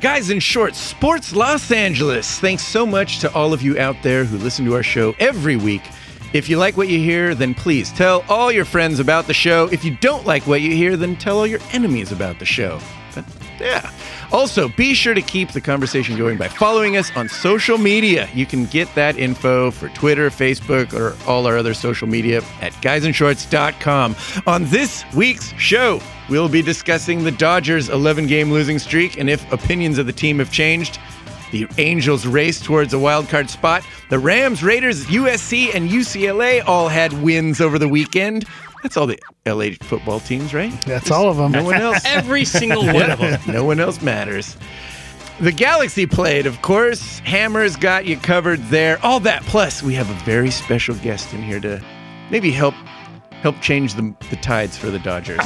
Guys in Shorts Sports Los Angeles. Thanks so much to all of you out there who listen to our show every week. If you like what you hear, then please tell all your friends about the show. If you don't like what you hear, then tell all your enemies about the show. But, yeah. Also, be sure to keep the conversation going by following us on social media. You can get that info for Twitter, Facebook, or all our other social media at guysinshorts.com. On this week's show, we'll be discussing the Dodgers' 11-game losing streak and if opinions of the team have changed, the Angels' race towards a wild-card spot, the Rams, Raiders, USC, and UCLA all had wins over the weekend. That's all the LA football teams, right? That's just all of them. No one else. Every single one of them. No one else matters. The Galaxy played, of course. Hammers got you covered there. All that. Plus, we have a very special guest in here to maybe help change the tides for the Dodgers.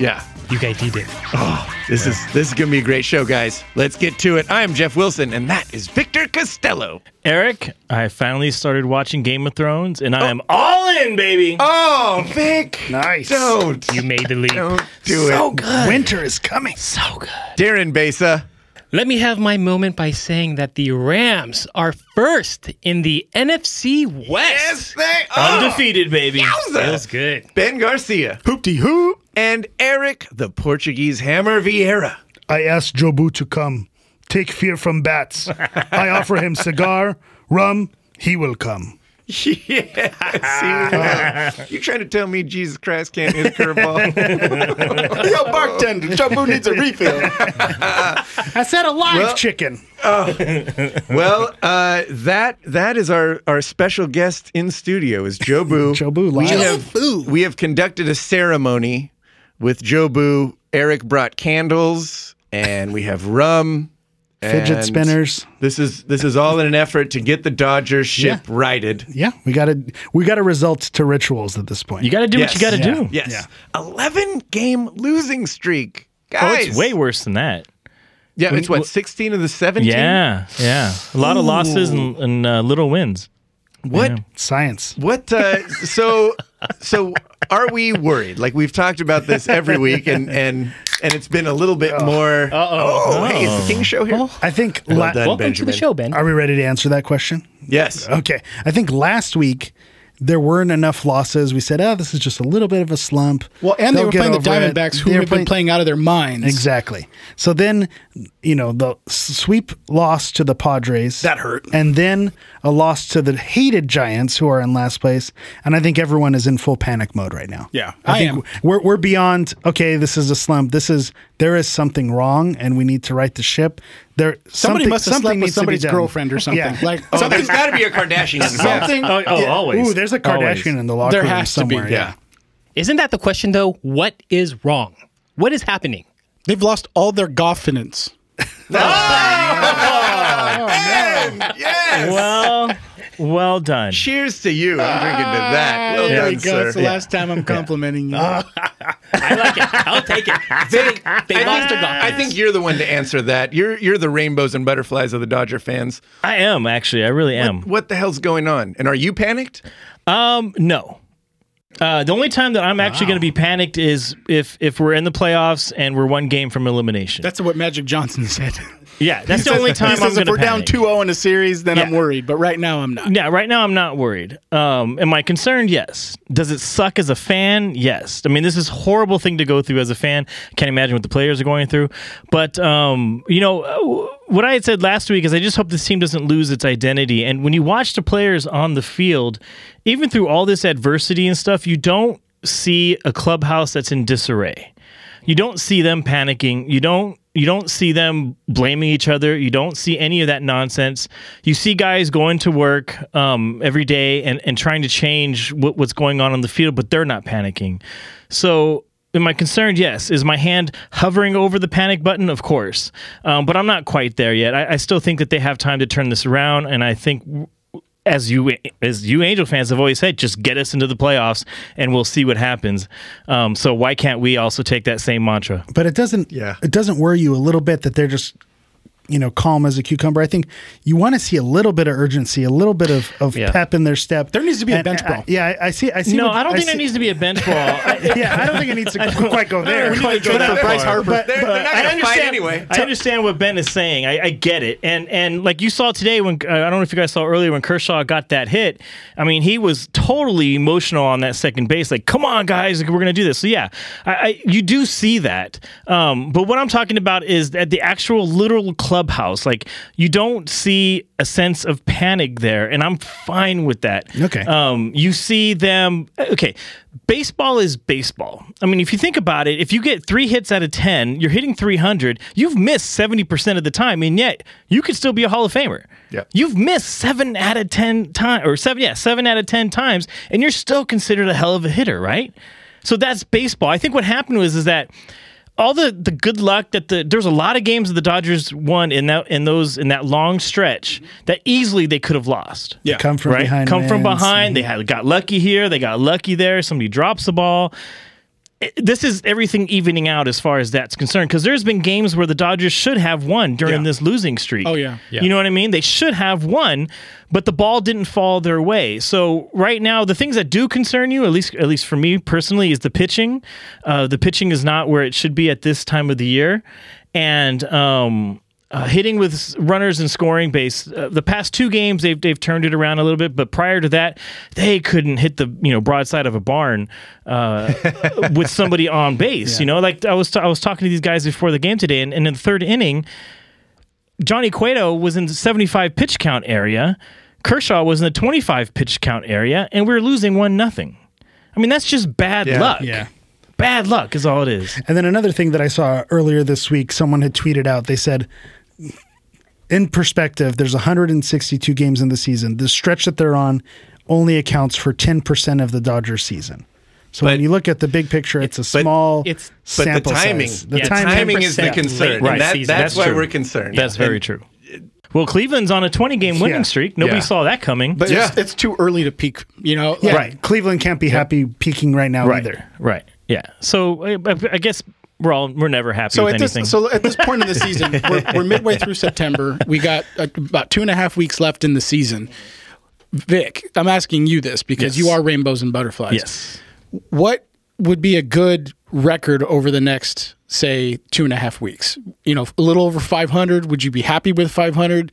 Yeah. You guys did it. Oh, this is going to be a great show, guys. Let's get to it. I am Jeff Wilson, and that is Victor Costello. Eric, I finally started watching Game of Thrones, and I am all in, baby. Oh, Vic. Nice. Don't. You made the leap. Don't do it. So good. Winter is coming. So good. Darren Besa. Let me have my moment by saying that the Rams are first in the NFC West. Yes, they are. Undefeated, baby. Yowza. Feels good. Ben Garcia. Hoop-de-hoop. And Eric, the Portuguese Hammer Vieira. I asked Jobu to come. Take fear from bats. I offer him cigar, rum. He will come. Yeah. You trying to tell me Jesus Christ can't hit curveball? Yo, bartender, Jobu needs a refill. I said a live chicken. That is our special guest in studio is Jobu. Jobu live. We have conducted a ceremony with Jobu. Eric brought candles, and we have rum. Fidget spinners. This is all in an effort to get the Dodgers ship righted. Yeah, we got to resort to rituals at this point. You got to do what you got to do. Yes, 11-game losing streak, guys. Oh, it's way worse than that. Yeah, it's 16 of the 17. Yeah, a lot of losses and little wins. What science? What? So are we worried? Like we've talked about this every week, and it's been a little bit more. Hey, is the King Show here? Oh. I think. Welcome Benjamin. To the show, Ben. Are we ready to answer that question? Yes. Okay. I think last week there weren't enough losses. We said, this is just a little bit of a slump. Well, and they were playing the Diamondbacks, who have been playing out of their minds. Exactly. So then, the sweep loss to the Padres. That hurt. And then a loss to the hated Giants, who are in last place. And I think everyone is in full panic mode right now. Yeah, I think we're beyond, this is a slump. There is something wrong, and we need to right the ship. Somebody must have slept with somebody's girlfriend or something. Yeah. Something's got to be a Kardashian. Something. Always. Ooh, there's a Kardashian in the locker room somewhere. There has to be. Yeah. Isn't that the question, though? What is wrong? What is happening? They've lost all their confidence. Yes. Well done. Cheers to you. I'm drinking to that. Well done, sir. That's the last time I'm complimenting you. I like it. I'll take it. I think you're the one to answer that. You're the rainbows and butterflies of the Dodger fans. I am, actually. I really am. What the hell's going on? And are you panicked? No. The only time that I'm actually going to be panicked is if we're in the playoffs and we're one game from elimination. That's what Magic Johnson said. Yeah, that's the only time I'm going to panic. If we're down 2-0 in a series, then I'm worried. But right now, I'm not. Yeah, right now, I'm not worried. Am I concerned? Yes. Does it suck as a fan? Yes. I mean, this is a horrible thing to go through as a fan. Can't imagine what the players are going through. But, what I had said last week is I just hope this team doesn't lose its identity. And when you watch the players on the field, even through all this adversity and stuff, you don't see a clubhouse that's in disarray. You don't see them panicking. You don't see them blaming each other. You don't see any of that nonsense. You see guys going to work every day and trying to change what's going on the field, but they're not panicking. So am I concerned? Yes. Is my hand hovering over the panic button? Of course. But I'm not quite there yet. I still think that they have time to turn this around, and I think as you Angel fans have always said, just get us into the playoffs and we'll see what happens. So why can't we also take that same mantra? But it doesn't worry you a little bit that they're just you know, calm as a cucumber. I think you want to see a little bit of urgency, a little bit of pep in their step. There needs to be a bench ball. I see. No, I don't think there needs to be a bench ball. I don't think it needs to quite go there. We need to go for Bryce Harper. But they're not going to fight anyway. I understand what Ben is saying. I get it. And like you saw today when, I don't know if you guys saw earlier when Kershaw got that hit, I mean, he was totally emotional on that second base. Like, come on, guys, we're going to do this. So yeah, you do see that. But what I'm talking about is at the actual literal clubhouse, like you don't see a sense of panic there, and I'm fine with that. Okay. You see them. Okay. Baseball is baseball. I mean, if you think about it, if you get 3 hits out of 10, you're hitting 300, you've missed 70% of the time, and yet you could still be a Hall of Famer. Yeah. You've missed 7 out of 10 times, or 7 out of 10 times, and you're still considered a hell of a hitter, right? So that's baseball. I think what happened was is that all the good luck that there's a lot of games that the Dodgers won in that long stretch that easily they could have lost. Yeah, come from behind. Come from behind. They got lucky here. They got lucky there. Somebody drops the ball. This is everything evening out as far as that's concerned, because there's been games where the Dodgers should have won during this losing streak. Oh, yeah. You know what I mean? They should have won, but the ball didn't fall their way. So right now, the things that do concern you, at least for me personally, is the pitching. The pitching is not where it should be at this time of the year. And hitting with runners and scoring base. The past 2 games, they've turned it around a little bit, but prior to that, they couldn't hit the broadside of a barn with somebody on base. Yeah. You know, like I was talking to these guys before the game today, and in the third inning, Johnny Cueto was in the 75 pitch count area, Kershaw was in the 25 pitch count area, and we were losing 1-0. I mean, that's just bad luck. Yeah. Bad luck is all it is. And then another thing that I saw earlier this week, someone had tweeted out, they said, in perspective, there's 162 games in the season. The stretch that they're on only accounts for 10% of the Dodgers season. So when you look at the big picture, it's a small sample size. But the timing is the concern. Right. That's why we're concerned. That's very true. Well, Cleveland's on a 20-game winning streak. Nobody saw that coming. But it's too early to peak, you know? Yeah. Right. Cleveland can't be happy peaking right now either. Right. Yeah. So I guess we're never happy with anything. So at this point in the season, we're midway through September. We got about 2.5 weeks left in the season. Vic, I'm asking you this because you are rainbows and butterflies. Yes. What would be a good record over the next, say, 2.5 weeks? You know, a little over 500. Would you be happy with 500?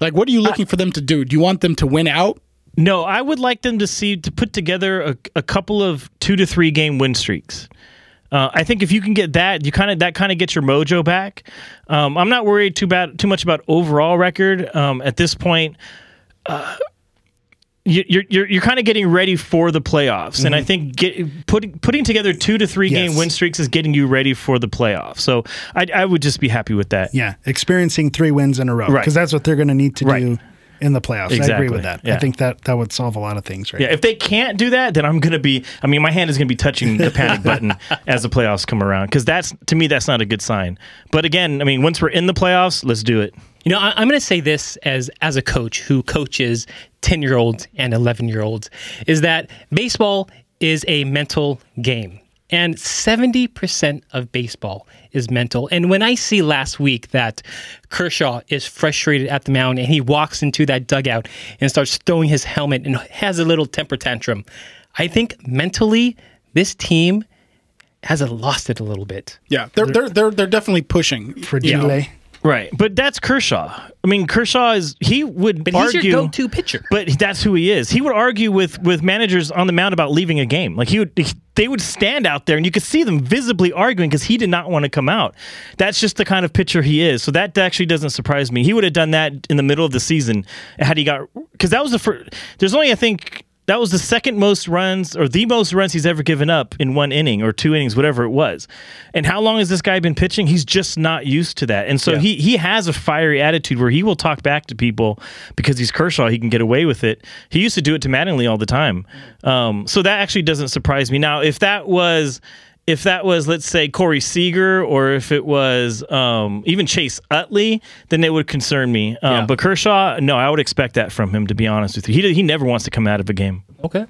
Like, what are you looking for them to do? Do you want them to win out? No, I would like them to put together a couple of 2 to 3 game win streaks. I think if you can get that, you kind of gets your mojo back. I'm not worried too much about overall record at this point. You're kind of getting ready for the playoffs, and I think putting together 2 to 3 game win streaks is getting you ready for the playoffs. So I would just be happy with that. Yeah, experiencing 3 wins in a row, because that's what they're going to need to do. In the playoffs. Exactly. I agree with that. Yeah. I think that would solve a lot of things, right? Yeah, if they can't do that, then my hand is going to be touching the panic button as the playoffs come around, because that's not a good sign. But again, I mean, once we're in the playoffs, let's do it. You know, I'm going to say this as a coach who coaches 10-year-olds and 11-year-olds, is that baseball is a mental game. And 70% of baseball is mental. And when I see last week that Kershaw is frustrated at the mound and he walks into that dugout and starts throwing his helmet and has a little temper tantrum, I think mentally this team has lost it a little bit. Yeah, they're definitely pushing for delay. Right, but that's Kershaw. I mean, Kershaw would argue. He's your go-to pitcher. But that's who he is. He would argue with managers on the mound about leaving a game. Like they would stand out there, and you could see them visibly arguing because he did not want to come out. That's just the kind of pitcher he is. So that actually doesn't surprise me. He would have done that in the middle of the season had he got, because that was the first. There's only, I think, that was the second most runs, or the most runs he's ever given up in 1 inning or 2 innings, whatever it was. And how long has this guy been pitching? He's just not used to that. And so he has a fiery attitude where he will talk back to people because he's Kershaw. He can get away with it. He used to do it to Mattingly all the time. So that actually doesn't surprise me. Now, if that was, let's say, Corey Seager, or if it was even Chase Utley, then it would concern me. But Kershaw, no, I would expect that from him, to be honest with you. He never wants to come out of a game. Okay.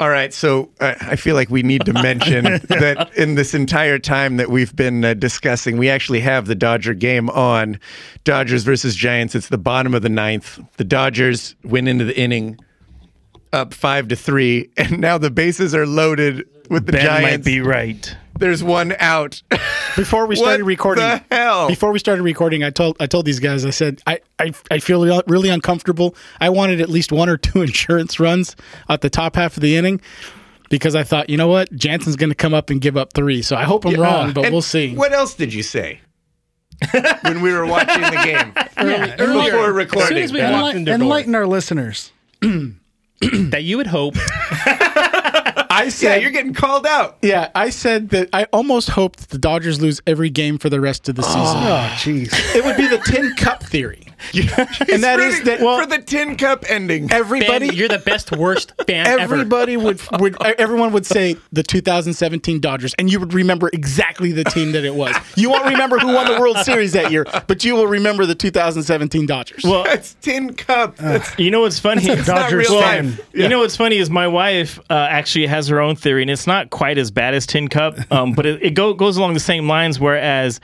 All right, so I feel like we need to mention that in this entire time that we've been discussing, we actually have the Dodger game on. Dodgers versus Giants. It's the bottom of the ninth. The Dodgers went into the inning up 5-3, and now the bases are loaded with the Giants. Ben might be right. There's one out. Before we started recording, the hell? Before we started recording, I told these guys, I said, I feel really uncomfortable. I wanted at least one or two insurance runs at the top half of the inning because I thought, you know what, Jansen's going to come up and give up three. So I hope I'm wrong, but we'll see. What else did you say when we were watching the game? Earlier, before recording. As soon as we enlighten our listeners. That you would hope. I said, you're getting called out. Yeah, I said that I almost hoped the Dodgers lose every game for the rest of the season. Oh, jeez. It would be the Tin Cup theory. And that is that for the Tin Cup ending. Everybody, Ben, you're the best worst fan everybody ever. Everyone would say the 2017 Dodgers, and you would remember exactly the team that it was. You won't remember who won the World Series that year, but you will remember the 2017 Dodgers. Well, it's Tin Cup. You know what's funny? It's Dodgers fan. Yeah. You know what's funny is my wife actually has her own theory, and it's not quite as bad as Tin Cup, but it goes along the same lines. Whereas,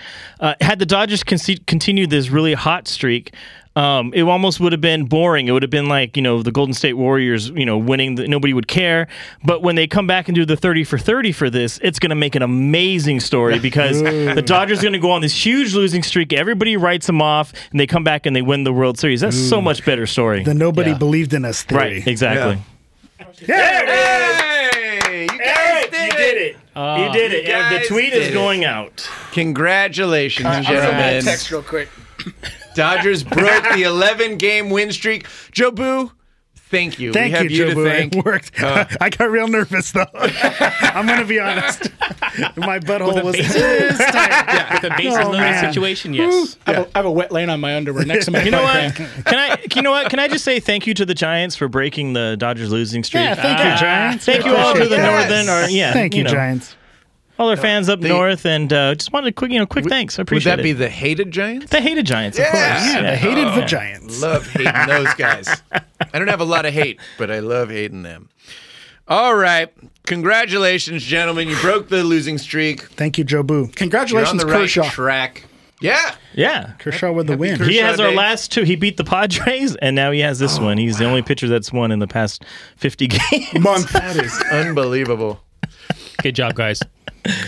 had the Dodgers continued this really hot streak, it almost would have been boring. It would have been like, the Golden State Warriors, winning. Nobody would care. But when they come back and do the 30 for 30 for this, it's going to make an amazing story because the Dodgers are going to go on this huge losing streak. Everybody writes them off, and they come back and they win the World Series. That's so much better story. The nobody believed in us theory. Right, exactly. Yeah. Hey, you guys did it. You did it. And the tweet is going out. Congratulations, gentlemen. I'm going to text real quick. Dodgers broke the 11-game win streak. Jobu, thank you. Thank you, Jobu. It worked. I got real nervous, though. I'm going to be honest. My butthole was tight. Yeah. With a bases loaded situation, yes. Yeah. I have a wet lane on my underwear next to my Can I just say thank you to the Giants for breaking the Dodgers losing streak? Yeah, thank you, Giants. Thank you all to the Northern. Thank you, Giants. All our fans up north, and just wanted a quick thanks. I appreciate it. Would that be the hated Giants? The hated Giants, of course. Yeah, the hated Giants. Love hating those guys. I don't have a lot of hate, but I love hating them. All right. Congratulations, gentlemen. You broke the losing streak. Thank you, Jobu. Congratulations, Kershaw. Right track. Yeah. Kershaw with the win. Kershaw he has our last two. He beat the Padres, and now he has this one. He's the only pitcher that's won in the past 50 games. Month. That is unbelievable. Good job, guys.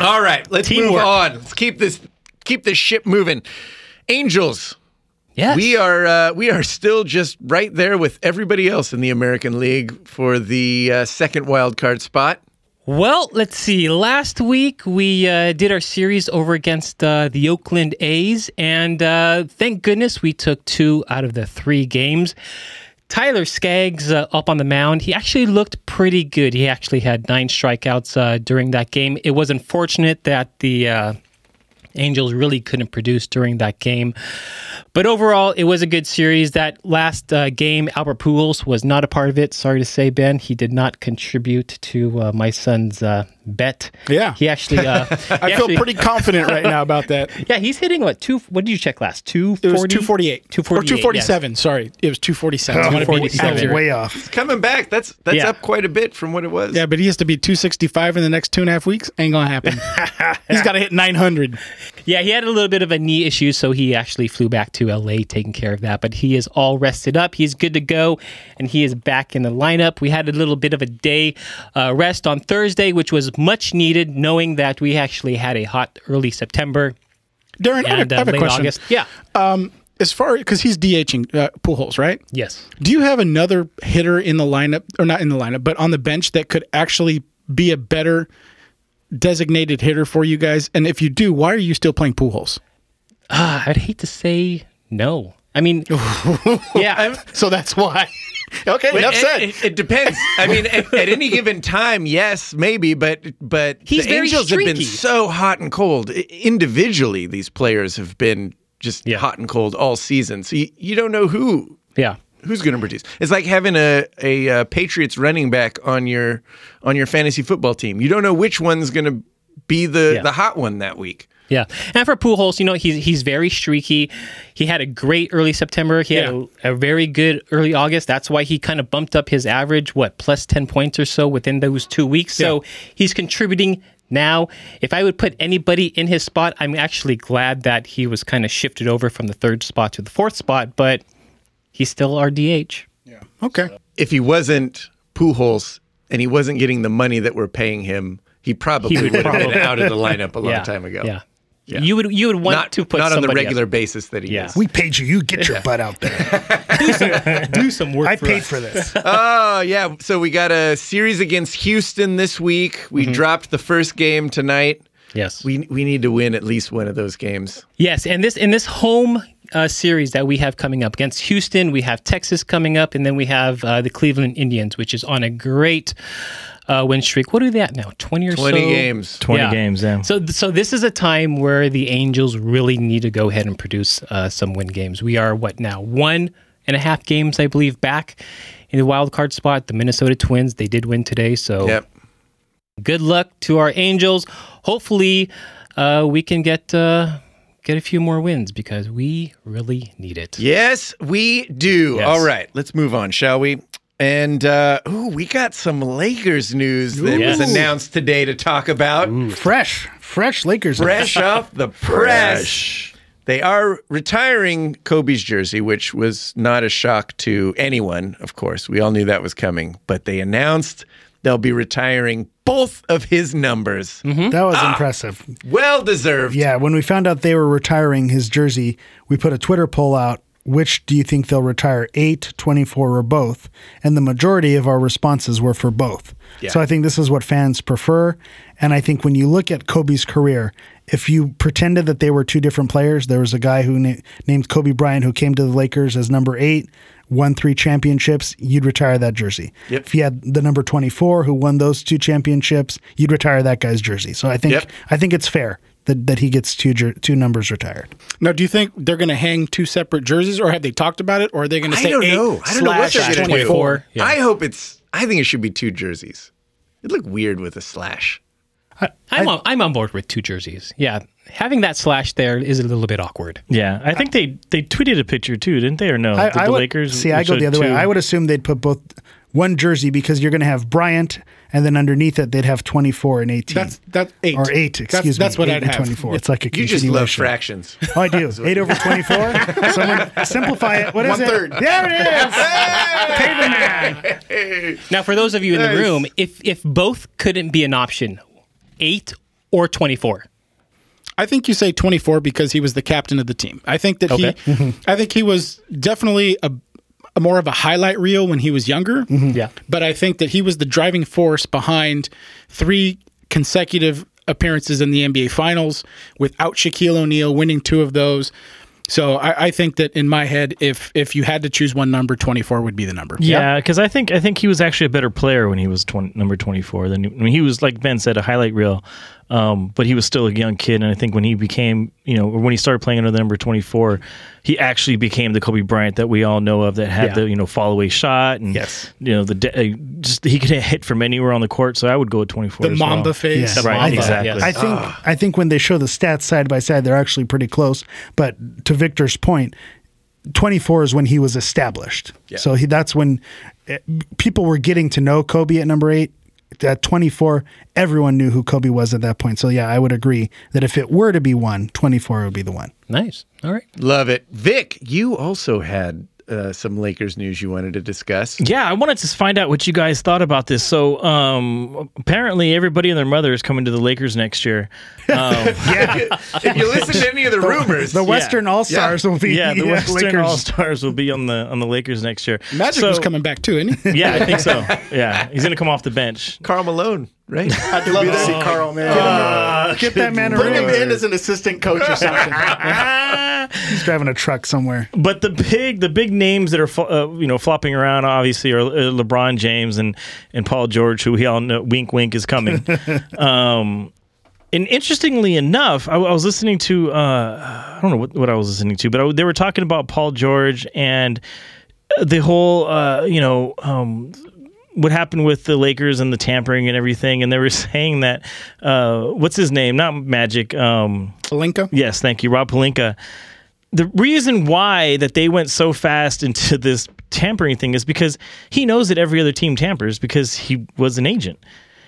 All right, let's move on. Let's keep this ship moving. Angels. Yes. We are still just right there with everybody else in the American League for the second wild card spot. Well, let's see. Last week we did our series over against the Oakland A's, and thank goodness we took 2 out of the 3 games. Tyler Skaggs up on the mound. He actually looked pretty good. He actually had 9 strikeouts during that game. It was unfortunate that the Angels really couldn't produce during that game. But overall, it was a good series. That last game, Albert Pujols was not a part of it. Sorry to say, Ben, he did not contribute to my son's bet. Yeah. He actually... I feel pretty confident right now about that. Yeah, he's hitting what? What did you check last? 240? It was 248. 248 or 247, yes. Sorry. It was 247. Oh, 247. That's way off. He's coming back. That's up quite a bit from what it was. Yeah, but he has to be 265 in the next 2.5 weeks. Ain't going to happen. He's got to hit 900. Yeah, he had a little bit of a knee issue, so he actually flew back to LA taking care of that. But he is all rested up. He's good to go, and he is back in the lineup. We had a little bit of a day rest on Thursday, which was much needed, knowing that we actually had a hot early September. Darren, I have a question. August. Yeah. As far as, because he's DHing Pujols, right? Yes. Do you have another hitter in the lineup, or not in the lineup, but on the bench that could actually be a better designated hitter for you guys? And if you do, why are you still playing Pujols? I'd hate to say no. I mean, yeah. So that's why. Okay, enough said. It depends. I mean, at any given time, yes, maybe, but the Angels have been so hot and cold. Individually, these players have been just hot and cold all season. So you don't know who's going to produce. It's like having a Patriots running back on your fantasy football team. You don't know which one's going to be the hot one that week. Yeah. And for Pujols, you know, he's very streaky. He had a great early September. He had a very good early August. That's why he kind of bumped up his average, plus 10 points or so within those 2 weeks. Yeah. So he's contributing now. If I would put anybody in his spot, I'm actually glad that he was kind of shifted over from the third spot to the fourth spot, but he's still our DH. Yeah. Okay. So. If he wasn't Pujols and he wasn't getting the money that we're paying him, he probably would have been out of the lineup a long time ago. Yeah. Yeah. You would want to put somebody on the regular basis that he is. We paid you. You get your butt out there. do some work. I paid for this. Oh, yeah. So we got a series against Houston this week. We dropped the first game tonight. Yes. We need to win at least one of those games. Yes, and this home series that we have coming up against Houston, we have Texas coming up, and then we have the Cleveland Indians, which is on a great win streak. What are they at now? 20 or 20 so? 20 games, yeah. So this is a time where the Angels really need to go ahead and produce some win games. We are, 1.5 games, I believe, back in the wild card spot. The Minnesota Twins, they did win today, so good luck to our Angels. Hopefully, we can get a few more wins because we really need it. Yes, we do. Yes. All right, let's move on, shall we? And we got some Lakers news that was announced today to talk about. Ooh. Fresh Lakers news. Fresh off the press. They are retiring Kobe's jersey, which was not a shock to anyone, of course. We all knew that was coming. But they announced they'll be retiring both of his numbers. Mm-hmm. That was impressive. Well-deserved. Yeah, when we found out they were retiring his jersey, we put a Twitter poll out, which do you think they'll retire, 8, 24, or both? And the majority of our responses were for both. Yeah. So I think this is what fans prefer. And I think when you look at Kobe's career, if you pretended that they were two different players, there was a guy who named Kobe Bryant who came to the Lakers as number 8, won 3 championships, you'd retire that jersey. Yep. If you had the number 24 who won those 2 championships, you'd retire that guy's jersey. So I think I think it's fair that he gets two numbers retired. Now, do you think they're going to hang 2 separate jerseys, or have they talked about it, or are they going to say 8/24? I don't know what they're going to do. Yeah. I think it should be 2 jerseys. It'd look weird with a slash. I'm on board with 2 jerseys. Yeah. Having that slash there is a little bit awkward. Yeah. I think they tweeted a picture too, didn't they? Or no? Lakers. See, I go the other way. I would assume they'd put both one jersey because you're going to have Bryant, and then underneath it, they'd have 24 and 18. That's 8. Or 8, excuse me. That's what I'd have. 24. It's like a continuation. You just love fractions. Oh, I do. 8 over 24? Someone simplify it. What is it? 1/3. There it is! Hey! Pay the man! Now, for those of you in the room, if both couldn't be an option, 8 or 24? I think you say 24 because he was the captain of the team. I think that I think he was definitely a more of a highlight reel when he was younger. Mm-hmm. Yeah. But I think that he was the driving force behind 3 consecutive appearances in the NBA Finals without Shaquille O'Neal, winning 2 of those. So I think that in my head, if you had to choose one number, 24 would be the number. Yeah, because I think he was actually a better player when he was number 24. He was, like Ben said, a highlight reel, but he was still a young kid. And I think when he became, when he started playing under the number 24, he actually became the Kobe Bryant that we all know of, that had the fall away shot and just he could hit from anywhere on the court. So I would go with 24. The Mamba face, right? Exactly. Yes. I think when they show the stats side by side, they're actually pretty close. But to Victor's point, 24 is when he was established. Yeah. So that's when people were getting to know Kobe at number 8. At 24, everyone knew who Kobe was at that point. So, yeah, I would agree that if it were to be one, 24 would be the one. Nice. All right. Love it. Vic, you also had some Lakers news you wanted to discuss. Yeah, I wanted to find out what you guys thought about this. So apparently everybody and their mother is coming to the Lakers next year. If you listen to any of the rumors. The Western All-Stars will be. Yeah, the Western Lakers. All-Stars will be on the Lakers next year. Magic was coming back too, isn't he? Yeah, I think so. Yeah, he's going to come off the bench. Karl Malone. Right? I'd love to see Karl, man. Get that man around. Bring him in as an assistant coach or something. He's driving a truck somewhere. But the big names that are flopping around obviously are LeBron James and Paul George, who we all know, wink wink, is coming. And interestingly enough, I was listening to I don't know what I was listening to, but they were talking about Paul George and the whole what happened with the Lakers and the tampering and everything, and they were saying that what's his name? Not Magic. Palenka? Yes, thank you, Rob Palenka. The reason why that they went so fast into this tampering thing is because he knows that every other team tampers because he was an agent.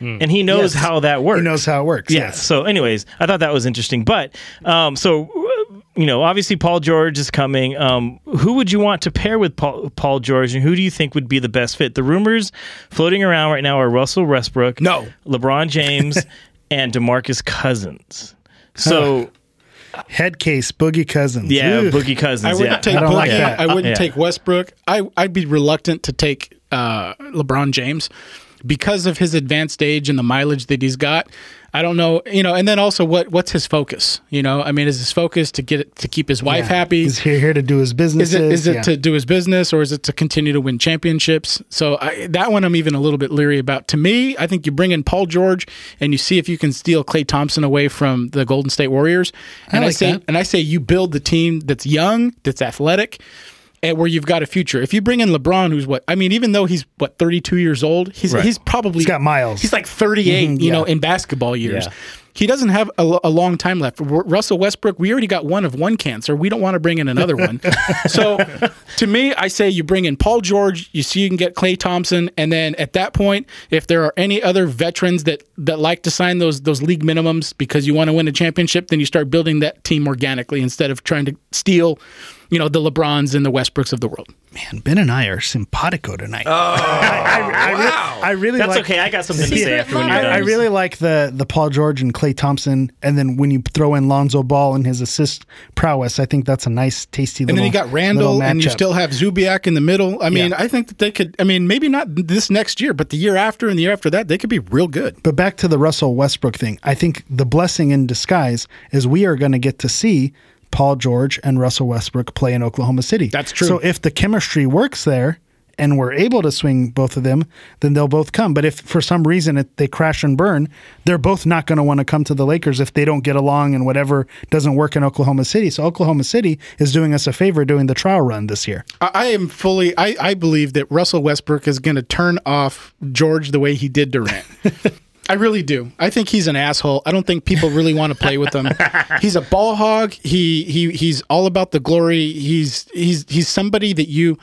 And he knows how that works. He knows how it works. Yeah. So anyways, I thought that was interesting. But you know, obviously Paul George is coming. Who would you want to pair with Paul George, and who do you think would be the best fit? The rumors floating around right now are Russell Westbrook, LeBron James, and DeMarcus Cousins. So Headcase, Boogie Cousins. Yeah, Boogie Cousins. I wouldn't take Boogie. Like that. I wouldn't take Westbrook. I'd be reluctant to take LeBron James. Because of his advanced age and the mileage that he's got, I don't know, you know. And then also, what's his focus? You know, I mean, is his focus to keep his wife happy? Is he here to do his business? Is it to do his business, or is it to continue to win championships? So that one, I'm even a little bit leery about. To me, I think you bring in Paul George and you see if you can steal Klay Thompson away from the Golden State Warriors. And I say you build the team that's young, that's athletic, and where you've got a future. If you bring in LeBron, who's what? I mean, even though he's 32 years old, he's probably... He's got miles. He's like 38, you know, in basketball years. Yeah. He doesn't have a long time left. Russell Westbrook, we already got one of one cancer. We don't want to bring in another one. So, to me, I say you bring in Paul George, you see you can get Klay Thompson, and then at that point, if there are any other veterans that like to sign those league minimums because you want to win a championship, then you start building that team organically instead of trying to steal... You know, the LeBrons and the Westbrooks of the world. Man, Ben and I are simpatico tonight. Oh, wow. I really That's like, okay. I got something to say after when you're done. I really like the Paul George and Klay Thompson, and then when you throw in Lonzo Ball and his assist prowess, I think that's a nice, tasty little matchup. And then you got Randall, and you still have Zubiak in the middle. I mean, I think that they could, I mean, maybe not this next year, but the year after and the year after that, they could be real good. But back to the Russell Westbrook thing, I think the blessing in disguise is we are going to get to see Paul George and Russell Westbrook play in Oklahoma City. That's true. So if the chemistry works there and we're able to swing both of them, then they'll both come. But if for some reason they crash and burn, they're both not going to want to come to the Lakers if they don't get along and whatever doesn't work in Oklahoma City. So Oklahoma City is doing us a favor doing the trial run this year. I believe that Russell Westbrook is going to turn off George the way he did Durant. I really do. I think he's an asshole. I don't think people really want to play with him. He's a ball hog. He's all about the glory. He's somebody that you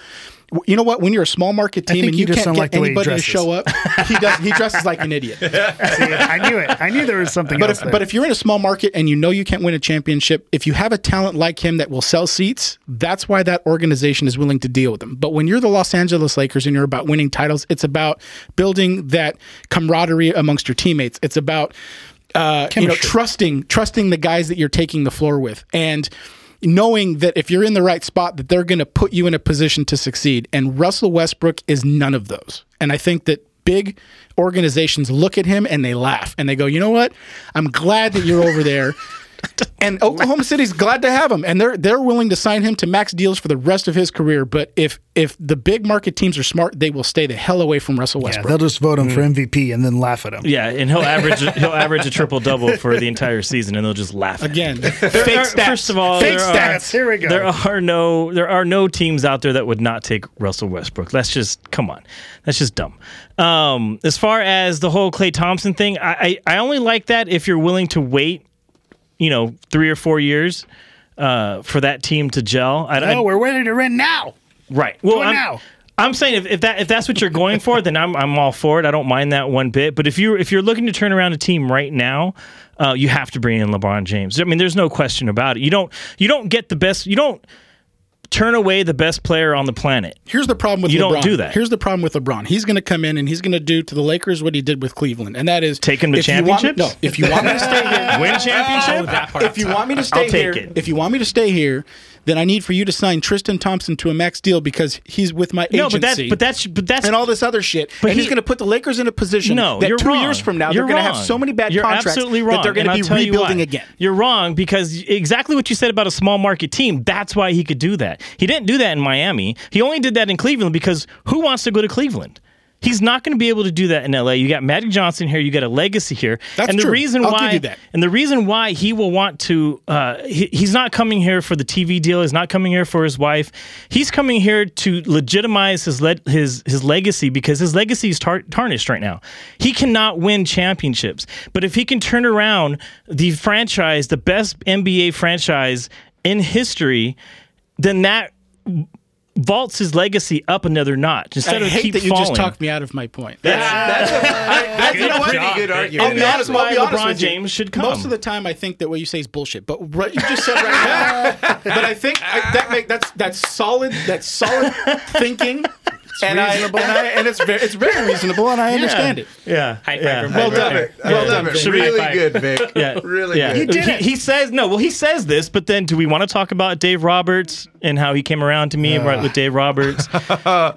know what? When you're a small market team and you can't get anybody to show up, he dresses like an idiot. See, I knew it. I knew there was something else there. But if you're in a small market and you know you can't win a championship, if you have a talent like him that will sell seats, that's why that organization is willing to deal with him. But when you're the Los Angeles Lakers and you're about winning titles, it's about building that camaraderie amongst your teammates. It's about trusting the guys that you're taking the floor with, and knowing that if you're in the right spot, that they're going to put you in a position to succeed. And Russell Westbrook is none of those. And I think that big organizations look at him and they laugh and they go, you know what? I'm glad that you're over there. And Oklahoma City's glad to have him. And they're willing to sign him to max deals for the rest of his career. But if the big market teams are smart, they will stay the hell away from Russell Westbrook. Yeah, they'll just vote him for MVP and then laugh at him. Yeah, and he'll average a triple-double for the entire season, and they'll just laugh at him. Again, fake stats. First of all, here we go. There are no teams out there that would not take Russell Westbrook. That's just, come on. That's just dumb. As far as the whole Klay Thompson thing, I only like that if you're willing to wait, 3 or 4 years for that team to gel. We're ready to rent now. Right. Well, I'm saying if that's what you're going for, then I'm all for it. I don't mind that one bit. But if you're looking to turn around a team right now, you have to bring in LeBron James. I mean, there's no question about it. You don't get the best. You don't turn away the best player on the planet. Here's the problem with LeBron. You don't do that. Here's the problem with LeBron. He's going to come in and he's going to do to the Lakers what he did with Cleveland, and that is take him to championships. If you want me to stay here, win championships. If you want me to stay here, then I need for you to sign Tristan Thompson to a max deal because he's with my agency. And all this other shit. But he's going to put the Lakers in a position that 2 years from now, they're going to have so many bad contracts that they're going to be rebuilding again. You're wrong, because exactly what you said about a small market team, that's why he could do that. He didn't do that in Miami. He only did that in Cleveland because who wants to go to Cleveland? He's not going to be able to do that in LA. You got Magic Johnson here. You got a legacy here. That's and the true. Reason I'll why, give you that. And the reason why he will want to, he's not coming here for the TV deal. He's not coming here for his wife. He's coming here to legitimize his legacy, because his legacy is tarnished right now. He cannot win championships. But if he can turn around the franchise, the best NBA franchise in history, then that vaults his legacy up another notch. Instead of keep falling. I hate that you just talked me out of my point. That's a good argument. And that's why LeBron James should come. Most of the time, I think that what you say is bullshit. But what you just said right now. But I think that's solid thinking. It's very reasonable, and I understand it. Yeah. Well done, Vic. Really good, Vic. Yeah. Really good. He did it. He says this, but then do we want to talk about Dave Roberts and how he came around to me and right with Dave Roberts? I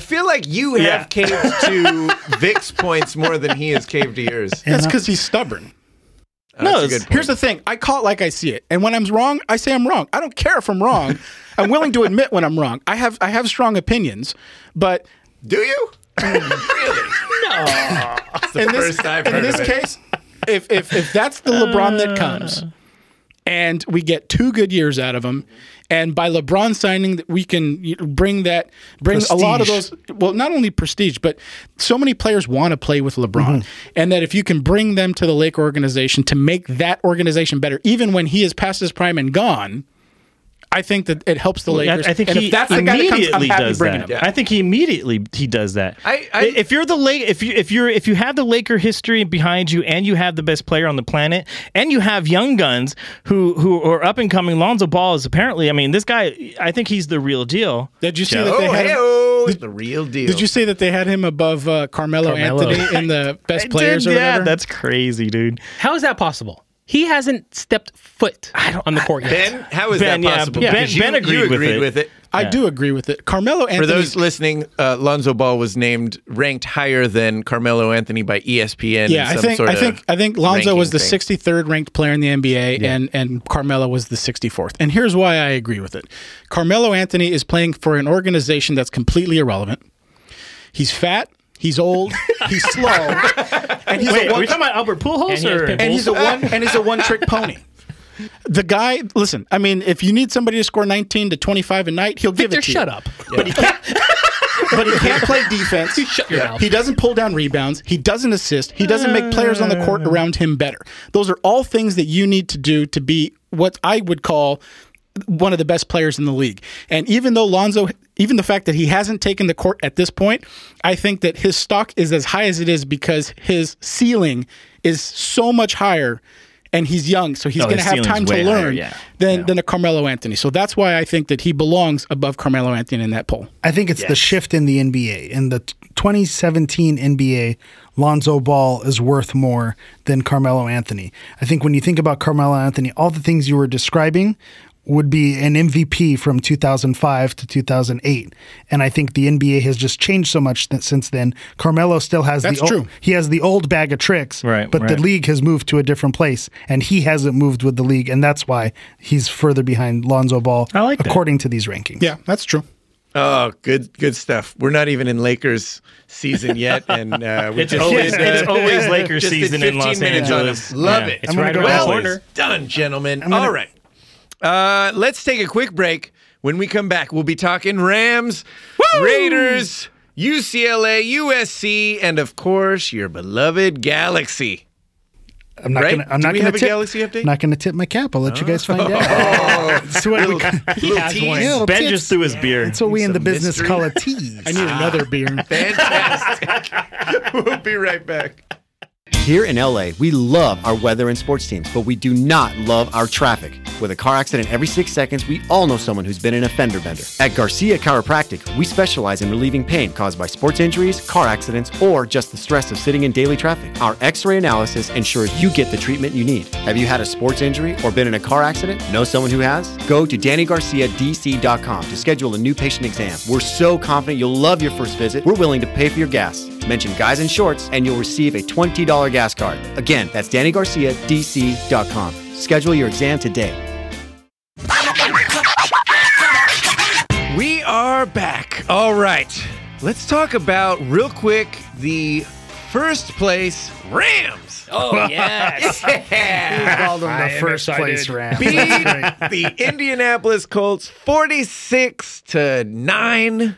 feel like you have caved to Vic's points more than he has caved to yours. That's because he's stubborn. No, here's the thing. I call it like I see it. And when I'm wrong, I say I'm wrong. I don't care if I'm wrong. I'm willing to admit when I'm wrong. I have strong opinions, but... Do you? Really? No. That's the first time I've heard of it. In this case, if that's the LeBron that comes, and we get 2 good years out of him, and by LeBron signing, we can bring prestige. A lot of those, well, not only prestige, but so many players want to play with LeBron. Mm-hmm. And that if you can bring them to the Lake organization to make that organization better, even when he is past his prime and gone, I think that it helps the Lakers. I think and he if that's the immediately guy that comes, I'm happy does bringing that. Him. Yeah. I think he immediately does that. If you have the Laker history behind you, and you have the best player on the planet, and you have young guns who are up and coming, Lonzo Ball is apparently. I mean, this guy. I think he's the real deal. Did you see that they had the real deal? Did you see that they had him above Carmelo Anthony in the best players or whatever? Yeah, that's crazy, dude. How is that possible? He hasn't stepped foot on the court yet. Ben, how is that possible? Yeah, Ben agreed with it. I do agree with it. Carmelo Anthony. For those listening, Lonzo Ball was ranked higher than Carmelo Anthony by ESPN. Yeah, I think Lonzo was the 63rd ranked player in the NBA, and Carmelo was the 64th. And here's why I agree with it. Carmelo Anthony is playing for an organization that's completely irrelevant. He's fat. He's old. He's slow. And are we talking about Albert Pujols? And he's a one-trick pony. The guy, listen, I mean, if you need somebody to score 19 to 25 a night, he'll give it to you. Shut up. Yeah. But he can't play defense. You shut your mouth. He doesn't pull down rebounds. He doesn't assist. He doesn't make players on the court around him better. Those are all things that you need to do to be what I would call one of the best players in the league. And even though Lonzo, even the fact that he hasn't taken the court at this point, I think that his stock is as high as it is because his ceiling is so much higher, and he's young, so he's going to have time to learn than a Carmelo Anthony. So that's why I think that he belongs above Carmelo Anthony in that poll. I think it's the shift in the NBA. In the 2017 NBA, Lonzo Ball is worth more than Carmelo Anthony. I think when you think about Carmelo Anthony, all the things you were describing would be an MVP from 2005 to 2008. And I think the NBA has just changed so much since then. Carmelo still has the old bag of tricks, but the league has moved to a different place, and he hasn't moved with the league, and that's why he's further behind Lonzo Ball according to these rankings. Yeah, that's true. Oh, good stuff. We're not even in Lakers season yet, and it's always Lakers season in Los Angeles. Love it. It's right around the corner. Done, gentlemen. All right. Let's take a quick break. When we come back, we'll be talking Rams, Woo! Raiders, UCLA, USC, and of course your beloved Galaxy. I'm not going. I'm not going to tip my cap. I'll let you guys find out. Ben just threw his beer. That's what we in the business call a tease. I need another beer. Fantastic. We'll be right back. Here in LA, we love our weather and sports teams, but we do not love our traffic. With a car accident every 6 seconds, we all know someone who's been in a fender bender. At Garcia Chiropractic, we specialize in relieving pain caused by sports injuries, car accidents, or just the stress of sitting in daily traffic. Our x-ray analysis ensures you get the treatment you need. Have you had a sports injury or been in a car accident? Know someone who has? Go to DannyGarciaDC.com to schedule a new patient exam. We're so confident you'll love your first visit, we're willing to pay for your gas. Mention Guys in Shorts, and you'll receive a $20 gas card. Again, that's DannyGarciaDC.com. Schedule your exam today. We are back. All right. Let's talk about, real quick, the first place Rams. Oh, yes. Yeah. Called them the first place Rams. Beat the Indianapolis Colts 46-9.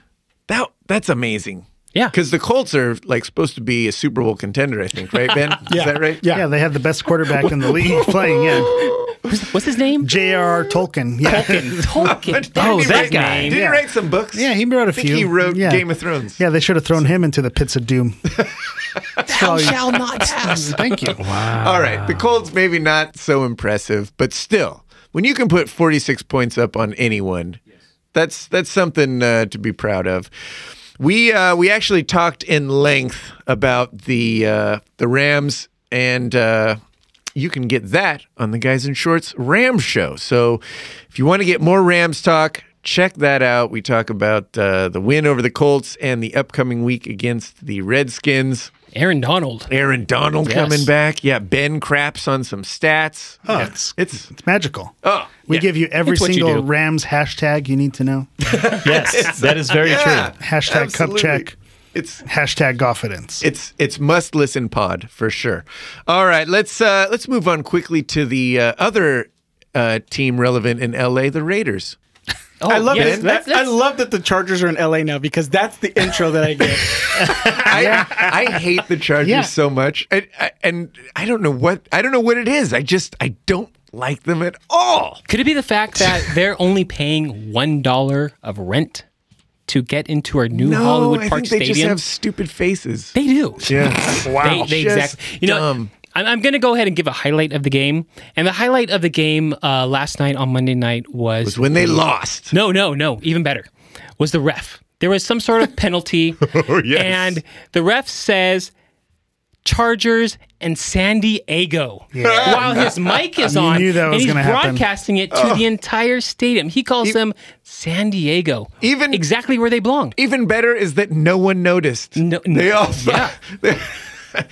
That's amazing. Yeah. Because the Colts are like supposed to be a Super Bowl contender, I think, right, Ben? Yeah. Is that right? Yeah. Yeah, they have the best quarterback in the league playing, yeah. What's his name? J.R.R. Tolkien. Yeah. Tolkien. Oh, that guy. Did he write some books? Yeah, he wrote a few. I think he wrote Game of Thrones. Yeah, they should have thrown him into the pits of doom. Thou shall not pass. Thank you. Wow. All right, the Colts maybe not so impressive, but still, when you can put 46 points up on anyone, that's something to be proud of. We actually talked in length about the Rams and. You can get that on the Guys in Shorts Rams show. So if you want to get more Rams talk, check that out. We talk about the win over the Colts and the upcoming week against the Redskins. Aaron Donald yes. Coming back. Yeah, Ben craps on some stats. Oh, yeah. It's magical. Oh, we give you every single Rams hashtag you need to know. Yes, that is very true. Hashtag absolutely. Cup check. It's hashtag confidence. It's must listen pod for sure. All right, let's move on quickly to the other team relevant in LA, the Raiders. Oh, I love it. I love that the Chargers are in LA now because that's the intro that I get. I hate the Chargers so much, and I don't know what it is. I don't like them at all. Could it be the fact that they're only paying $1 of rent to get into our new Hollywood Park Stadium? They just have stupid faces. They do. Yeah. Wow. They exactly. You know, dumb. I'm going to go ahead and give a highlight of the game. And the highlight of the game last night on Monday night was when they lost. No. Even better. Was the ref. There was some sort of penalty. Oh, yes. And the ref says, Chargers and San Diego. Yeah. While his mic is on, and he's broadcasting it to the entire stadium. He calls them San Diego, exactly where they belong. Even better is that no one noticed. They all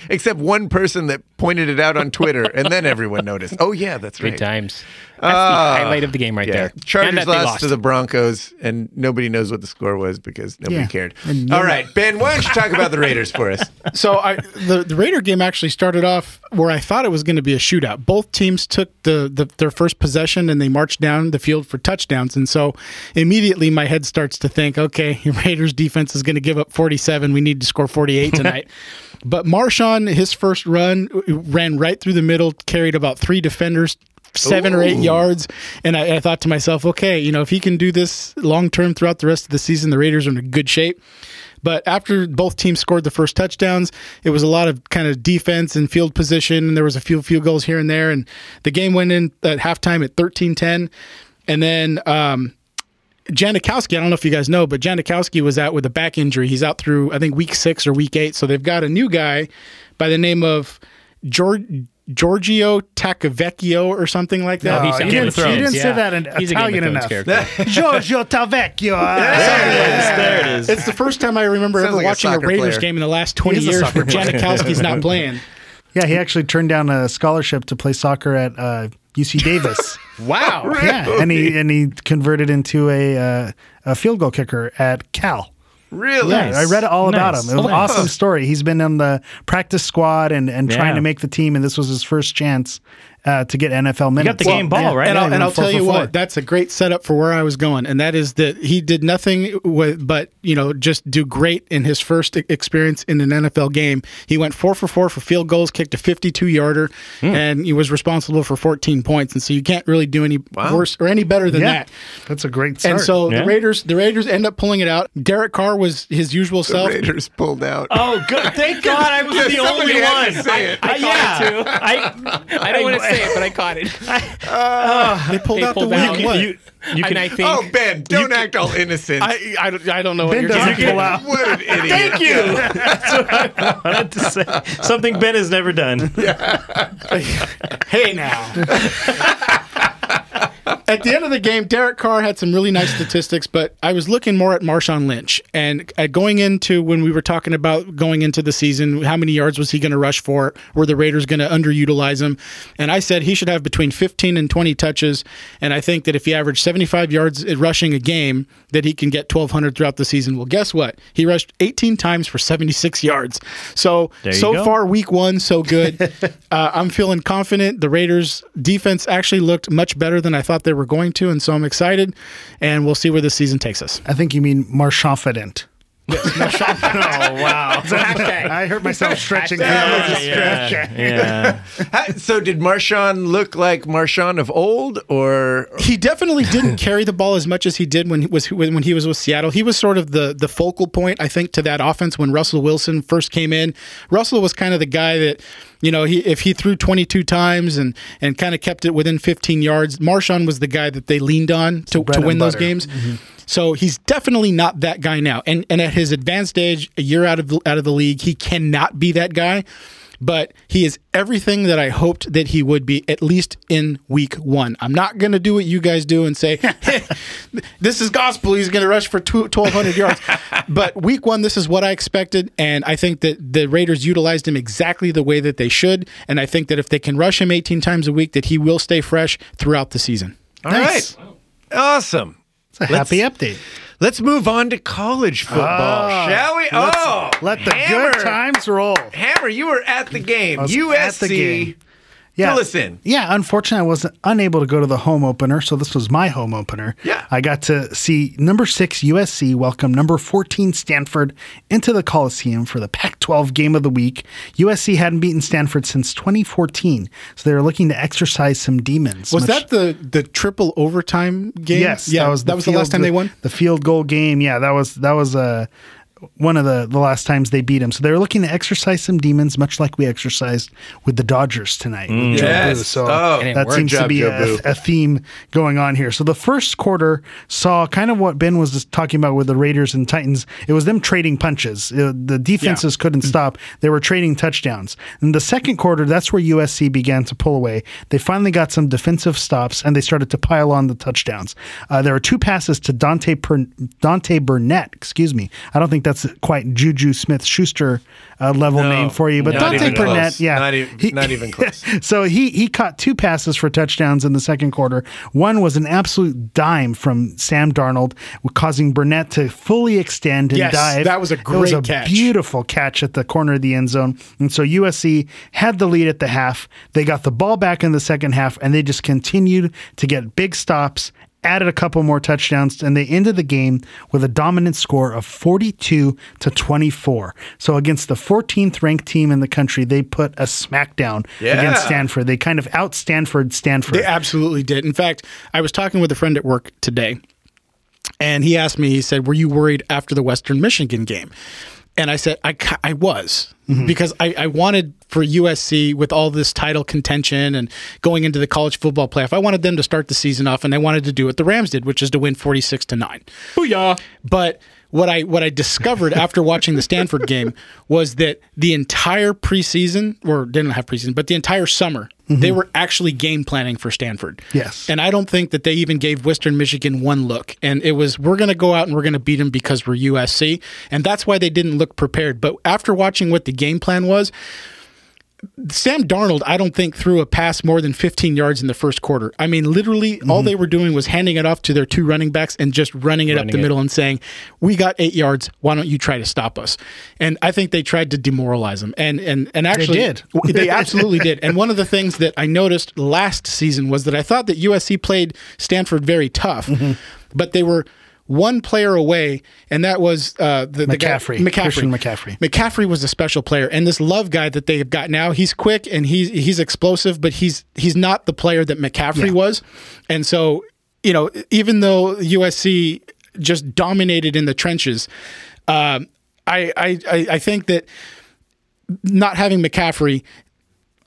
except one person that pointed it out on Twitter, and then everyone noticed. Oh, yeah, that's right. Good times. That's the highlight of the game right there. Chargers lost to the Broncos, and nobody knows what the score was because nobody cared. All right, Ben, why don't you talk about the Raiders for us? So the Raider game actually started off where I thought it was going to be a shootout. Both teams took their first possession, and they marched down the field for touchdowns. And so immediately my head starts to think, okay, Raiders defense is going to give up 47. We need to score 48 tonight. But Marshawn, his first run, ran right through the middle, carried about three defenders, 7 or 8 yards. And I thought to myself, okay, you know, if he can do this long-term throughout the rest of the season, the Raiders are in good shape. But after both teams scored the first touchdowns, it was a lot of kind of defense and field position, and there was a few field goals here and there. And the game went in at halftime at 13-10. And then Janikowski, I don't know if you guys know, but Janikowski was out with a back injury. He's out through, I think, week 6 or week 8. So they've got a new guy by the name of Giorgio Tavecchio or something like that. No, you didn't say that in Italian enough. Giorgio Tavecchio. There it is. It's the first time I remember ever watching a Raiders game in the last 20 years where Janikowski's not playing. Yeah, he actually turned down a scholarship to play soccer at UC Davis. Wow. Really? Yeah, and he converted into a field goal kicker at Cal. Really? Yeah, nice. I read all about him. It was an awesome story. He's been on the practice squad and trying to make the team, and this was his first chance to get NFL minutes. You got the game ball, right? And I'll tell you what, that's a great setup for where I was going, and that is that he did nothing but just do great in his first experience in an NFL game. He went 4 for 4 for field goals, kicked a 52-yarder, and he was responsible for 14 points. And so you can't really do any worse or any better than that. That's a great start. And so the Raiders end up pulling it out. Derek Carr was his usual self. The Raiders pulled out. Oh, good! Thank God I was the only one. I don't want to. It, but I caught it. They pulled out the win. Ben, don't act all innocent. I don't know what Ben you're talking about. What an idiot. Thank you. That's what I wanted to say. Something Ben has never done. Yeah. Hey, now. At the end of the game, Derek Carr had some really nice statistics, but I was looking more at Marshawn Lynch. And going into when we were talking about going into the season, how many yards was he going to rush for? Were the Raiders going to underutilize him? And I said he should have between 15 and 20 touches. And I think that if he averaged 75 yards rushing a game, that he can get 1,200 throughout the season. Well, guess what? He rushed 18 times for 76 yards. So far, week one, so good. I'm feeling confident. The Raiders' defense actually looked much better than I thought they were going to, and so I'm excited, and we'll see where this season takes us. I think you mean Marshawn-fident. Oh, wow. It's a hashtag. I heard myself stretching. So did Marshawn look like Marshawn of old, or he definitely didn't carry the ball as much as he did when he was with Seattle. He was sort of the focal point, I think, to that offense when Russell Wilson first came in. Russell was kind of the guy that, you know, if he threw 22 times and kind of kept it within 15 yards, Marshawn was the guy that they leaned on to win those games. Mm-hmm. So he's definitely not that guy now. And at his advanced age, a year out of the league, he cannot be that guy. But he is everything that I hoped that he would be, at least in week one. I'm not going to do what you guys do and say, hey, this is gospel, he's going to rush for 1,200 yards. But week one, this is what I expected, and I think that the Raiders utilized him exactly the way that they should. And I think that if they can rush him 18 times a week, that he will stay fresh throughout the season. All right. Wow. Awesome. It's a happy update. Let's move on to college football, shall we? Let the good times roll. Hammer, you were at the game. USC. At the game. Yeah. Fill us in. Yeah, unfortunately, I was unable to go to the home opener, so this was my home opener. Yeah. I got to see number 6 USC welcome number 14 Stanford into the Coliseum for the Pac-12 game of the week. USC hadn't beaten Stanford since 2014, so they were looking to exercise some demons. Was that the triple overtime game? Yes. Yeah, that was the last time they won? The field goal game. Yeah, that was one of the last times they beat him. So they were looking to exercise some demons, much like we exercised with the Dodgers tonight. Mm. Yes. So that seems to be a theme going on here. So the first quarter saw kind of what Ben was just talking about with the Raiders and Titans. It was them trading punches. The defenses couldn't stop. They were trading touchdowns. In the second quarter, that's where USC began to pull away. They finally got some defensive stops, and they started to pile on the touchdowns. There were two passes to Dante Burnett. Excuse me. I don't think that's quite Juju Smith-Schuster name for you, but Dante Burnett, not even close. So he caught two passes for touchdowns in the second quarter. One was an absolute dime from Sam Darnold, causing Burnett to fully extend and dive. Yes, that was a great catch. Beautiful catch at the corner of the end zone. And so USC had the lead at the half. They got the ball back in the second half, and they just continued to get big stops, added a couple more touchdowns, and they ended the game with a dominant score of 42-24. So against the 14th ranked team in the country, they put a smackdown against Stanford. They kind of out Stanford. They absolutely did. In fact, I was talking with a friend at work today, and he asked me, he said, were you worried after the Western Michigan game? And I said, I was, because I wanted for USC, with all this title contention and going into the college football playoff, I wanted them to start the season off, and I wanted to do what the Rams did, which is to win 46-9. Booyah! But what I discovered after watching the Stanford game was that the entire preseason, or they didn't have preseason, but the entire summer, they were actually game planning for Stanford. Yes. And I don't think that they even gave Western Michigan one look. And it was, we're going to go out and we're going to beat them because we're USC. And that's why they didn't look prepared. But after watching what the game plan was, Sam Darnold, I don't think, threw a pass more than 15 yards in the first quarter. I mean, literally, all they were doing was handing it off to their two running backs and just running it up the middle and saying, we got 8 yards. Why don't you try to stop us? And I think they tried to demoralize him. And actually, they did. They absolutely did. And one of the things that I noticed last season was that I thought that USC played Stanford very tough, but they were one player away, and that was the McCaffrey. Christian McCaffrey. McCaffrey was a special player, and this Love guy that they've got now, he's quick and he's explosive, but he's not the player that McCaffrey was. And so, you know, even though USC just dominated in the trenches, I think that not having McCaffrey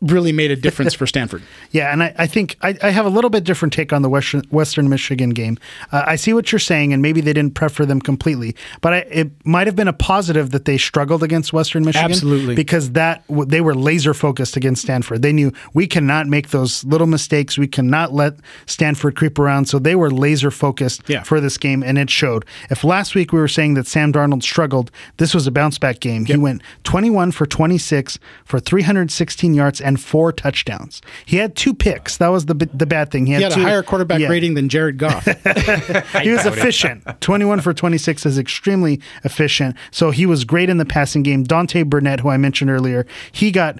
really made a difference for Stanford. Yeah, and I think I have a little bit different take on the Western Michigan game. I see what you're saying, and maybe they didn't prep for them completely, but it might have been a positive that they struggled against Western Michigan. Absolutely. Because they were laser-focused against Stanford. They knew, we cannot make those little mistakes. We cannot let Stanford creep around. So they were laser-focused for this game, and it showed. If last week we were saying that Sam Darnold struggled, this was a bounce-back game. Yep. He went 21 for 26 for 316 yards and 4 touchdowns. He had 2 picks. That was the bad thing. He had a higher quarterback rating than Jared Goff. He was efficient. 21 for 26 is extremely efficient. So he was great in the passing game. Dante Burnett, who I mentioned earlier, he got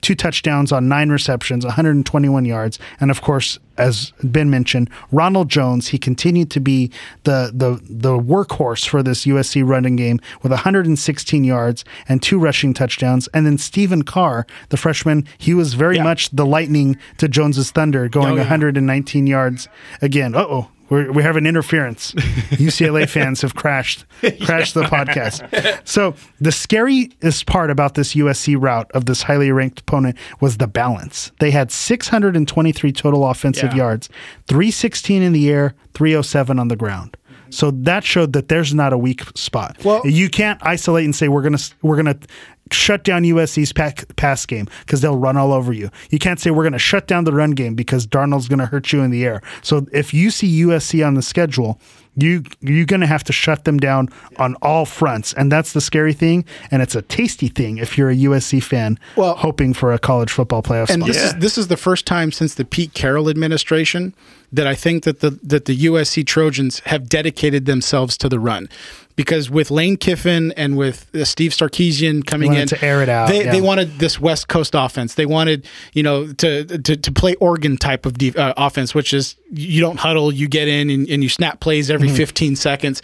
2 touchdowns on 9 receptions, 121 yards. And of course, as Ben mentioned, Ronald Jones, he continued to be the workhorse for this USC running game with 116 yards and 2 rushing touchdowns. And then Stephen Carr, the freshman, he was very much the lightning to Jones's thunder, going 119 yards again. Uh-oh. We have an interference. UCLA fans have crashed the podcast. So the scariest part about this USC route of this highly ranked opponent was the balance. They had 623 total offensive yards, 316 in the air, 307 on the ground. So that showed that there's not a weak spot. Well, you can't isolate and say we're gonna shut down USC's pass game because they'll run all over you. You can't say we're gonna shut down the run game because Darnold's gonna hurt you in the air. So if you see USC on the schedule, you're gonna have to shut them down on all fronts, and that's the scary thing, and it's a tasty thing if you're a USC fan hoping for a college football playoff spot. And this is the first time since the Pete Carroll administration that I think that the USC Trojans have dedicated themselves to the run. Because with Lane Kiffin and with Steve Sarkisian coming in to air it out, they wanted this West Coast offense. They wanted to play Oregon type of offense, which is you don't huddle, you get in and you snap plays every 15 seconds.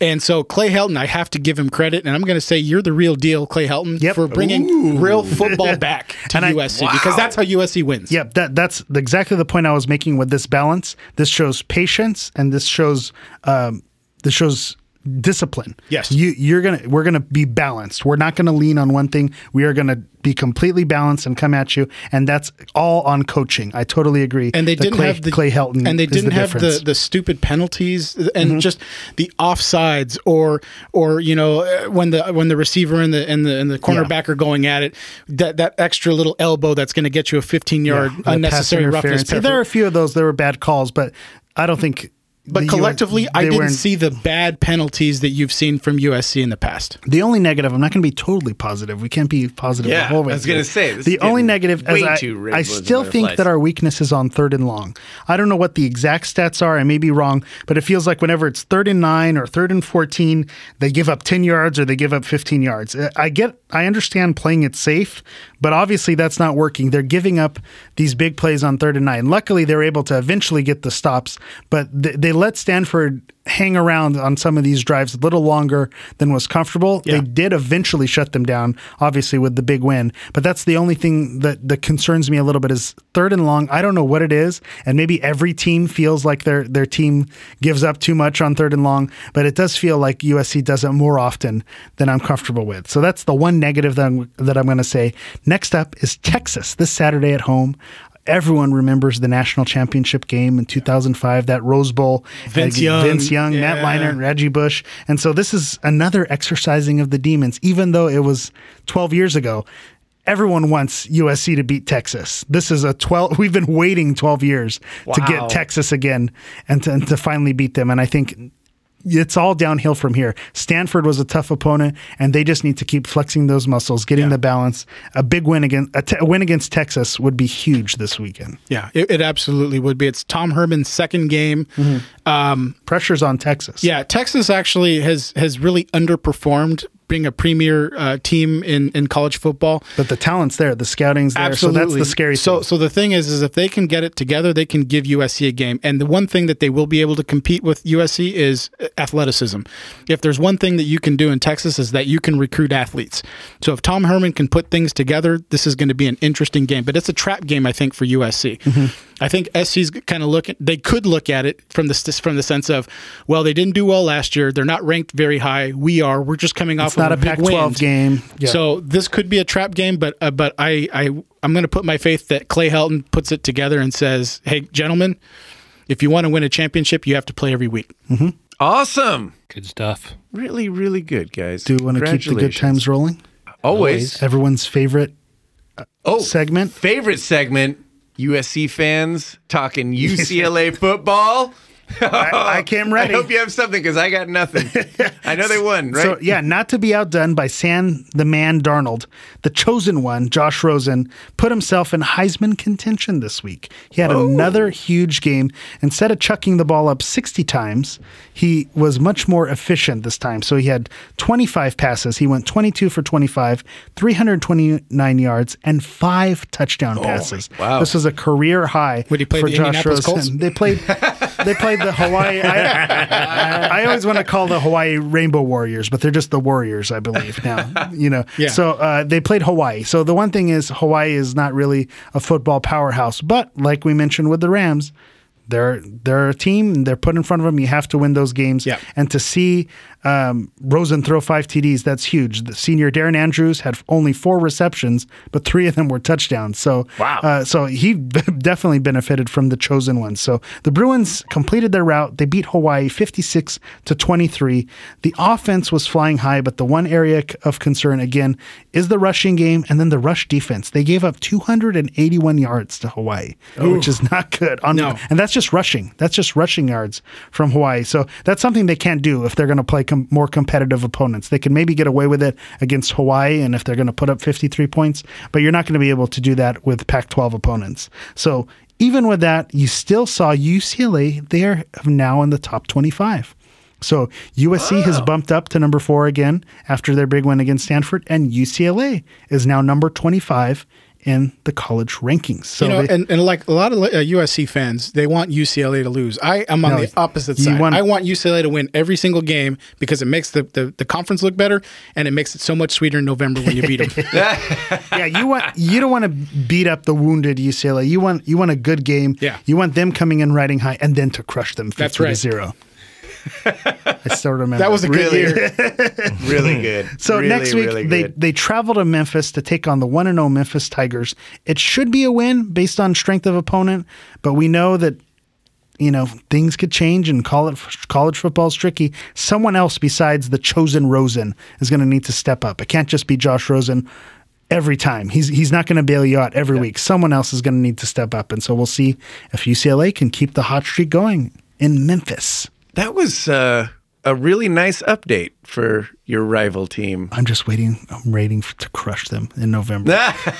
And so Clay Helton, I have to give him credit, and I'm going to say you're the real deal, Clay Helton, for bringing real football back to USC, because that's how USC wins. Yep, that's exactly the point I was making with this balance. This shows patience, and this shows discipline. Yes, we're gonna be balanced. We're not gonna lean on one thing. We are gonna be completely balanced and come at you, and that's all on coaching. I totally agree. And they didn't have Clay Helton, and they didn't have the stupid penalties and just the offsides or when the receiver and the cornerback are going at it, that extra little elbow that's going to get you a 15-yard unnecessary roughness. There are a few of those. There were bad calls, but I don't think. But collectively, I didn't see the bad penalties that you've seen from USC in the past. The only negative, I'm not going to be totally positive. We can't be positive the whole way. I was going to say. The only negative is I still think that our weakness is on 3rd and long. I don't know what the exact stats are. I may be wrong, but it feels like whenever it's 3rd and 9 or 3rd and 14, they give up 10 yards or they give up 15 yards. I understand playing it safe, but obviously that's not working. They're giving up these big plays on 3rd and 9. Luckily, they're able to eventually get the stops, but they let Stanford hang around on some of these drives a little longer than was comfortable. Yeah. They did eventually shut them down, obviously, with the big win. But that's the only thing that concerns me a little bit is 3rd and long. I don't know what it is, and maybe every team feels like their team gives up too much on 3rd and long, but it does feel like USC does it more often than I'm comfortable with. So that's the one negative that I'm going to say. Next up is Texas this Saturday at home. Everyone remembers the national championship game in 2005, that Rose Bowl. Vince Young, Matt Leiner, and Reggie Bush. And so this is another exercising of the demons, even though it was 12 years ago. Everyone wants USC to beat Texas. This is we've been waiting 12 years to get Texas again and to finally beat them. And I think it's all downhill from here. Stanford was a tough opponent, and they just need to keep flexing those muscles, getting the balance. A big win against Texas would be huge this weekend. Yeah, it absolutely would be. It's Tom Herman's second game. Mm-hmm. Pressure's on Texas. Yeah, Texas actually has really underperformed, being a premier team in college football. But the talent's there, the scouting's there, absolutely. So that's the scary thing. So the thing is if they can get it together, they can give USC a game. And the one thing that they will be able to compete with USC is athleticism. If there's one thing that you can do in Texas is that you can recruit athletes. So if Tom Herman can put things together, this is going to be an interesting game. But it's a trap game, I think, for USC. Mm-hmm. I think SC's kind of looking. They could look at it from the sense of, well, they didn't do well last year. They're not ranked very high. We are. We're just coming off of a big win. It's not a Pac-12 game. Yeah. So this could be a trap game, but I'm going to put my faith that Clay Helton puts it together and says, hey, gentlemen, if you want to win a championship, you have to play every week. Mm-hmm. Awesome. Good stuff. Really, really good, guys. Do you want to keep the good times rolling? Always. Everyone's favorite segment. Favorite segment. USC fans talking UCLA football. I came ready. I hope you have something because I got nothing. I know they won, right? So, yeah, not to be outdone by Sam the Man Darnold, the chosen one, Josh Rosen, put himself in Heisman contention this week. He had another huge game. Instead of chucking the ball up 60 times, he was much more efficient this time. So he had 25 passes. He went 22 for 25, 329 yards, and 5 touchdown passes. Wow. This was a career high for Josh Rosen. Colts? They played the Hawaii. I always want to call the Hawaii Rainbow Warriors, but they're just the Warriors, I believe now. You know, yeah. So they played Hawaii. So the one thing is, Hawaii is not really a football powerhouse, but like we mentioned with the Rams, they're a team and they're put in front of them. You have to win those games. Yeah. And to see Rosen throw 5 TDs, that's huge. The senior Darren Andrews had only 4 receptions, but 3 of them were touchdowns. So, wow. So he definitely benefited from the chosen one. So the Bruins completed their route. They beat Hawaii 56-23. The offense was flying high, but the one area of concern, again, is the rushing game and then the rush defense. They gave up 281 yards to Hawaii, which is not good. And that's just rushing. That's just rushing yards from Hawaii. So that's something they can't do if they're going to play more competitive opponents. They can maybe get away with it against Hawaii and if they're going to put up 53 points, but you're not going to be able to do that with Pac-12 opponents. So even with that, you still saw UCLA. They are now in the top 25. So USC has bumped up to number 4 again after their big win against Stanford, and UCLA is now number 25 in the college rankings. So you know, and like a lot of USC fans, they want UCLA to lose. I am on the opposite side. I want UCLA to win every single game because it makes the conference look better, and it makes it so much sweeter in November when you beat them. Yeah, you don't want to beat up the wounded UCLA. You want a good game. Yeah. You want them coming in riding high and then to crush them 50-0. I still remember. That was a good year. Really good. So really, next week, really they travel to Memphis to take on the 1-0 Memphis Tigers. It should be a win based on strength of opponent, but we know that, you know, things could change and college football's tricky. Someone else besides the chosen Rosen is going to need to step up. It can't just be Josh Rosen every time. He's not going to bail you out every week. Someone else is going to need to step up, and so we'll see if UCLA can keep the hot streak going in Memphis. That was a really nice update for your rival team. I'm just waiting. I'm waiting to crush them in November.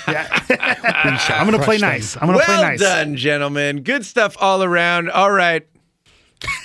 I'm going to play nice. Well done, gentlemen. Good stuff all around. All right.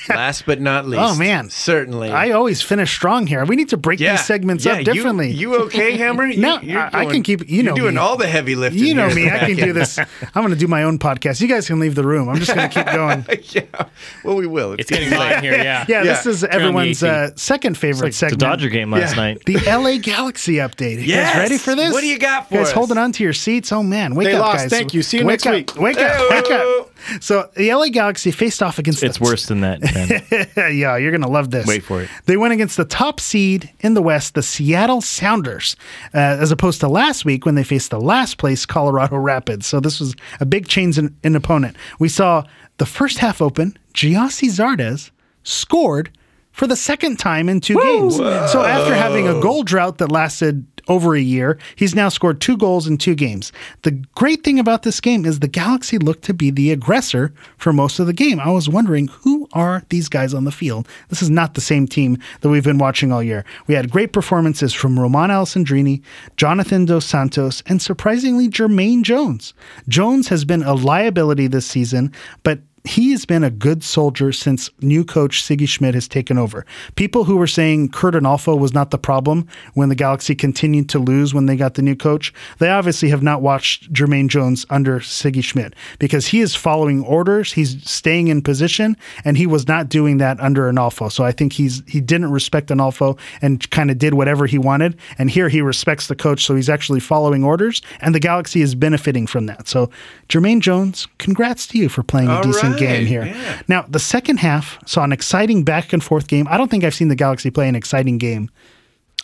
Last but not least. Oh, man. Certainly. I always finish strong here. We need to break these segments up differently. You okay, Hammer? No, I can keep, you're doing all the heavy lifting. You know me. I can do this. I'm going to do my own podcast. You guys can leave the room. I'm just going to keep going. Yeah. Well, we will. It's getting late here, yeah. This is everyone's second favorite segment. The Dodger game last night. The LA Galaxy update. You guys ready for this? What do you got for us? Guys, holding on to your seats. Oh, man. Wake up, guys. Thank you. See you next week. Wake up. Wake up. So the LA Galaxy faced off against the... It's worse than that, Ben. Yeah, you're going to love this. Wait for it. They went against the top seed in the West, the Seattle Sounders, as opposed to last week when they faced the last place, Colorado Rapids. So this was a big change in opponent. We saw the first half open, Giassi Zardes scored for the second time in 2 games. Whoa. So after having a goal drought that lasted over a year, he's now scored 2 goals in 2 games. The great thing about this game is the Galaxy looked to be the aggressor for most of the game. I was wondering, who are these guys on the field? This is not the same team that we've been watching all year. We had great performances from Roman Alessandrini, Jonathan Dos Santos, and surprisingly, Jermaine Jones. Jones has been a liability this season, but he has been a good soldier since new coach Sigi Schmid has taken over. People who were saying Kurt Adolfo was not the problem when the Galaxy continued to lose when they got the new coach, they obviously have not watched Jermaine Jones under Sigi Schmid, because he is following orders, he's staying in position, and he was not doing that under Adolfo. So I think he didn't respect Adolfo and kind of did whatever he wanted, and here he respects the coach, so he's actually following orders, and the Galaxy is benefiting from that. So Jermaine Jones, congrats to you for playing a decent game here. Yeah. Now, the second half saw an exciting back-and-forth game. I don't think I've seen the Galaxy play an exciting game.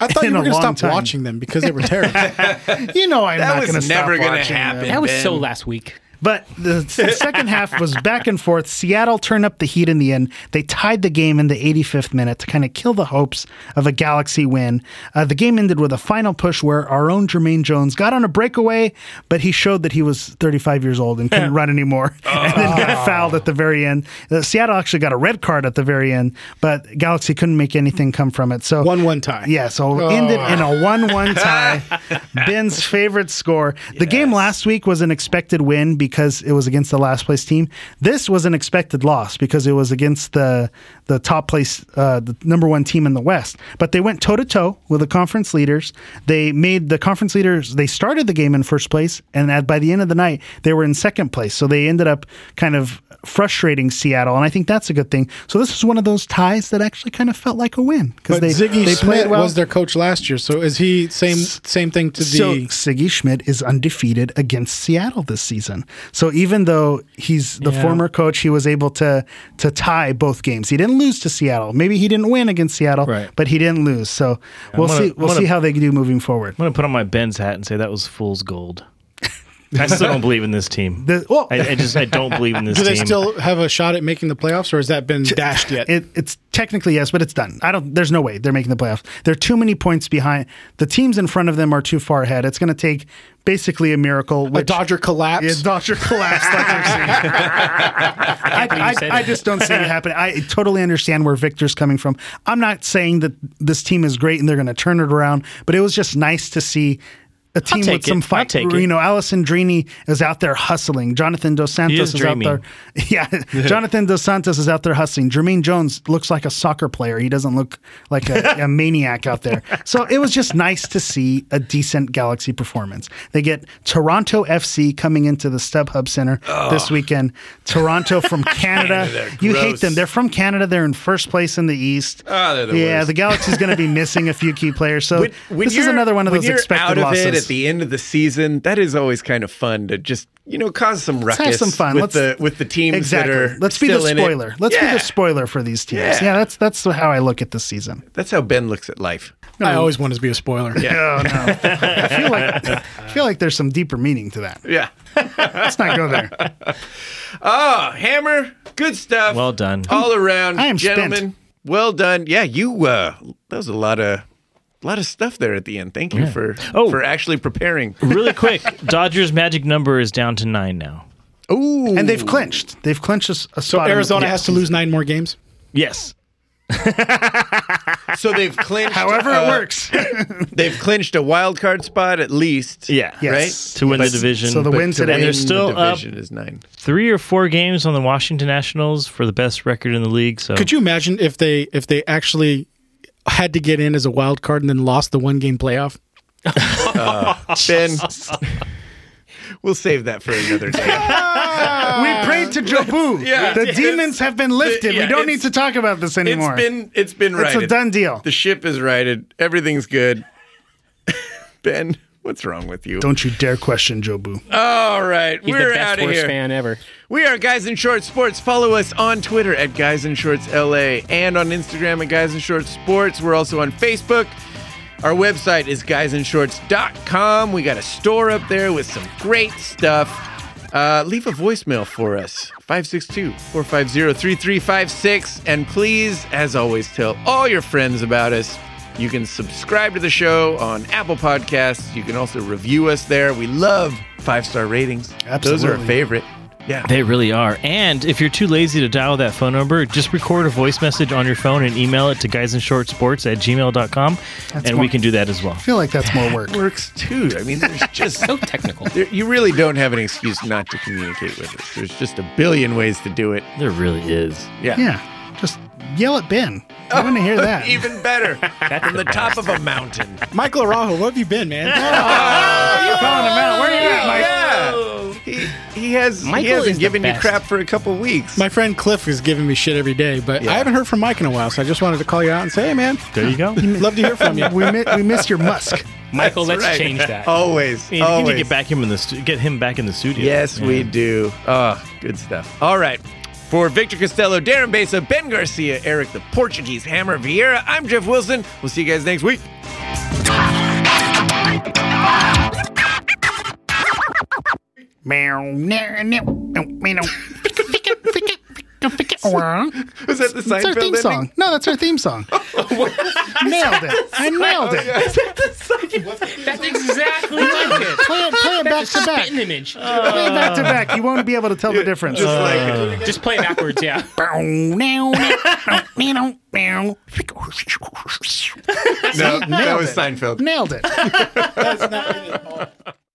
I thought you were going to stop watching them because they were terrible. You know I'm not going to stop watching them. That was never going to happen. That was so last week. But the second half was back and forth. Seattle turned up the heat in the end. They tied the game in the 85th minute to kind of kill the hopes of a Galaxy win. The game ended with a final push where our own Jermaine Jones got on a breakaway, but he showed that he was 35 years old and couldn't run anymore, and then got fouled at the very end. Seattle actually got a red card at the very end, but Galaxy couldn't make anything come from it. So 1-1 tie. Yeah, so ended in a 1-1 tie. Ben's favorite score. The game last week was an expected win because it was against the last place team. This was an expected loss because it was against the top place, the number one team in the West. But they went toe-to-toe with the conference leaders. They made the conference leaders, they started the game in first place, and by the end of the night, they were in second place. So they ended up kind of frustrating Seattle, and I think that's a good thing. So this is one of those ties that actually kind of felt like a win. But Sigi Schmid was their coach last year, so is he same thing to the... So Sigi Schmid is undefeated against Seattle this season. So even though he's the former coach, he was able to tie both games. He didn't lose to Seattle. Maybe he didn't win against Seattle, but he didn't lose. So we'll see how they do moving forward. I'm going to put on my Ben's hat and say that was fool's gold. I still don't believe in this team. I don't believe in this team. Do they still have a shot at making the playoffs, or has that been dashed yet? It's technically yes, but it's done. There's no way they're making the playoffs. They're too many points behind. The teams in front of them are too far ahead. It's going to take basically a miracle. A Dodger collapse? Yeah, Dodger collapse. I just don't see it happen. I totally understand where Victor's coming from. I'm not saying that this team is great and they're going to turn it around, but it was just nice to see a team with some fight. Alison Drini is out there hustling. Jonathan Dos Santos is out there. Yeah, Jonathan Dos Santos is out there hustling. Jermaine Jones looks like a soccer player. He doesn't look like a maniac out there. So it was just nice to see a decent Galaxy performance. They get Toronto FC coming into the StubHub Center this weekend. Toronto from Canada. You hate them. They're from Canada. They're in first place in the East. Oh, they're the worst. The Galaxy's going to be missing a few key players. So this is another one of those expected losses. At the end of the season, that is always kind of fun to just cause some ruckus. Let's have some fun with the teams that are still in it. Let's be the spoiler. Let's be the spoiler for these teams. Yeah, that's how I look at this season. That's how Ben looks at life. No, I always wanted to be a spoiler. Yeah. Oh, no. I feel like there's some deeper meaning to that. Yeah. Let's not go there. Oh, Hammer, good stuff. Well done, all around, gentlemen. Spent. Well done. Yeah, you. That was a lot of stuff there at the end. Thank you for actually preparing. Really quick, Dodgers' magic number is down to 9 now. Ooh. And they've clinched. They've clinched a spot. So Arizona has to lose 9 more games? Yes. So they've clinched. However it works. They've clinched a wild card spot at least. Yeah. Yes. Right? To win the division. So the win today. And they're still up 3 or 4 games on the Washington Nationals for the best record in the league. So could you imagine if they actually had to get in as a wild card and then lost the 1-game playoff? Ben, we'll save that for another day. We prayed to Jobu. The demons have been lifted. We don't need to talk about this anymore. It's been righted. It's a done deal. The ship is righted. Everything's good. Ben, what's wrong with you? Don't you dare question Jobu. All right, we're out of here. He's the best sports fan ever. We are Guys in Shorts Sports. Follow us on Twitter at Guys in Shorts LA and on Instagram at Guys in Shorts Sports. We're also on Facebook. Our website is guysinshorts.com. We got a store up there with some great stuff. Leave a voicemail for us, 562-450-3356. And please, as always, tell all your friends about us. You can subscribe to the show on Apple Podcasts. You can also review us there. We love 5-star ratings. Absolutely. Those are our favorite. Yeah, they really are. And if you're too lazy to dial that phone number, just record a voice message on your phone and email it to guysinshortsports@gmail.com, and we can do that as well. I feel like that's more work. Works too. I mean, there's just so technical. You really don't have an excuse not to communicate with us. There's just a billion ways to do it. There really is. Yeah. Just yell at Ben. I want to hear that. Even better. From the top of a mountain. Michael Araujo, where have you been, man? Oh, you're calling him out. Where are you at, Mike? Yeah. He hasn't given you crap for a couple weeks. My friend Cliff is giving me shit every day, but I haven't heard from Mike in a while, so I just wanted to call you out and say, hey, man. There you go. Love to hear from you. We miss your Musk. Michael, let's change that. Always. I mean, always. We need to get him back in the studio. Yes, we do. Oh, good stuff. All right. For Victor Costello, Darren Besa, Ben Garcia, Eric the Portuguese Hammer Vieira, I'm Jeff Wilson. We'll see you guys next week. Was that the Seinfeld song? No, that's our theme song. Nailed it. I nailed it. That's exactly like it. Play it back to back. Spitting image. Play it back to back. You won't be able to tell the difference. Just play backwards, yeah. No, that was Seinfeld. Nailed it. That's not it at all.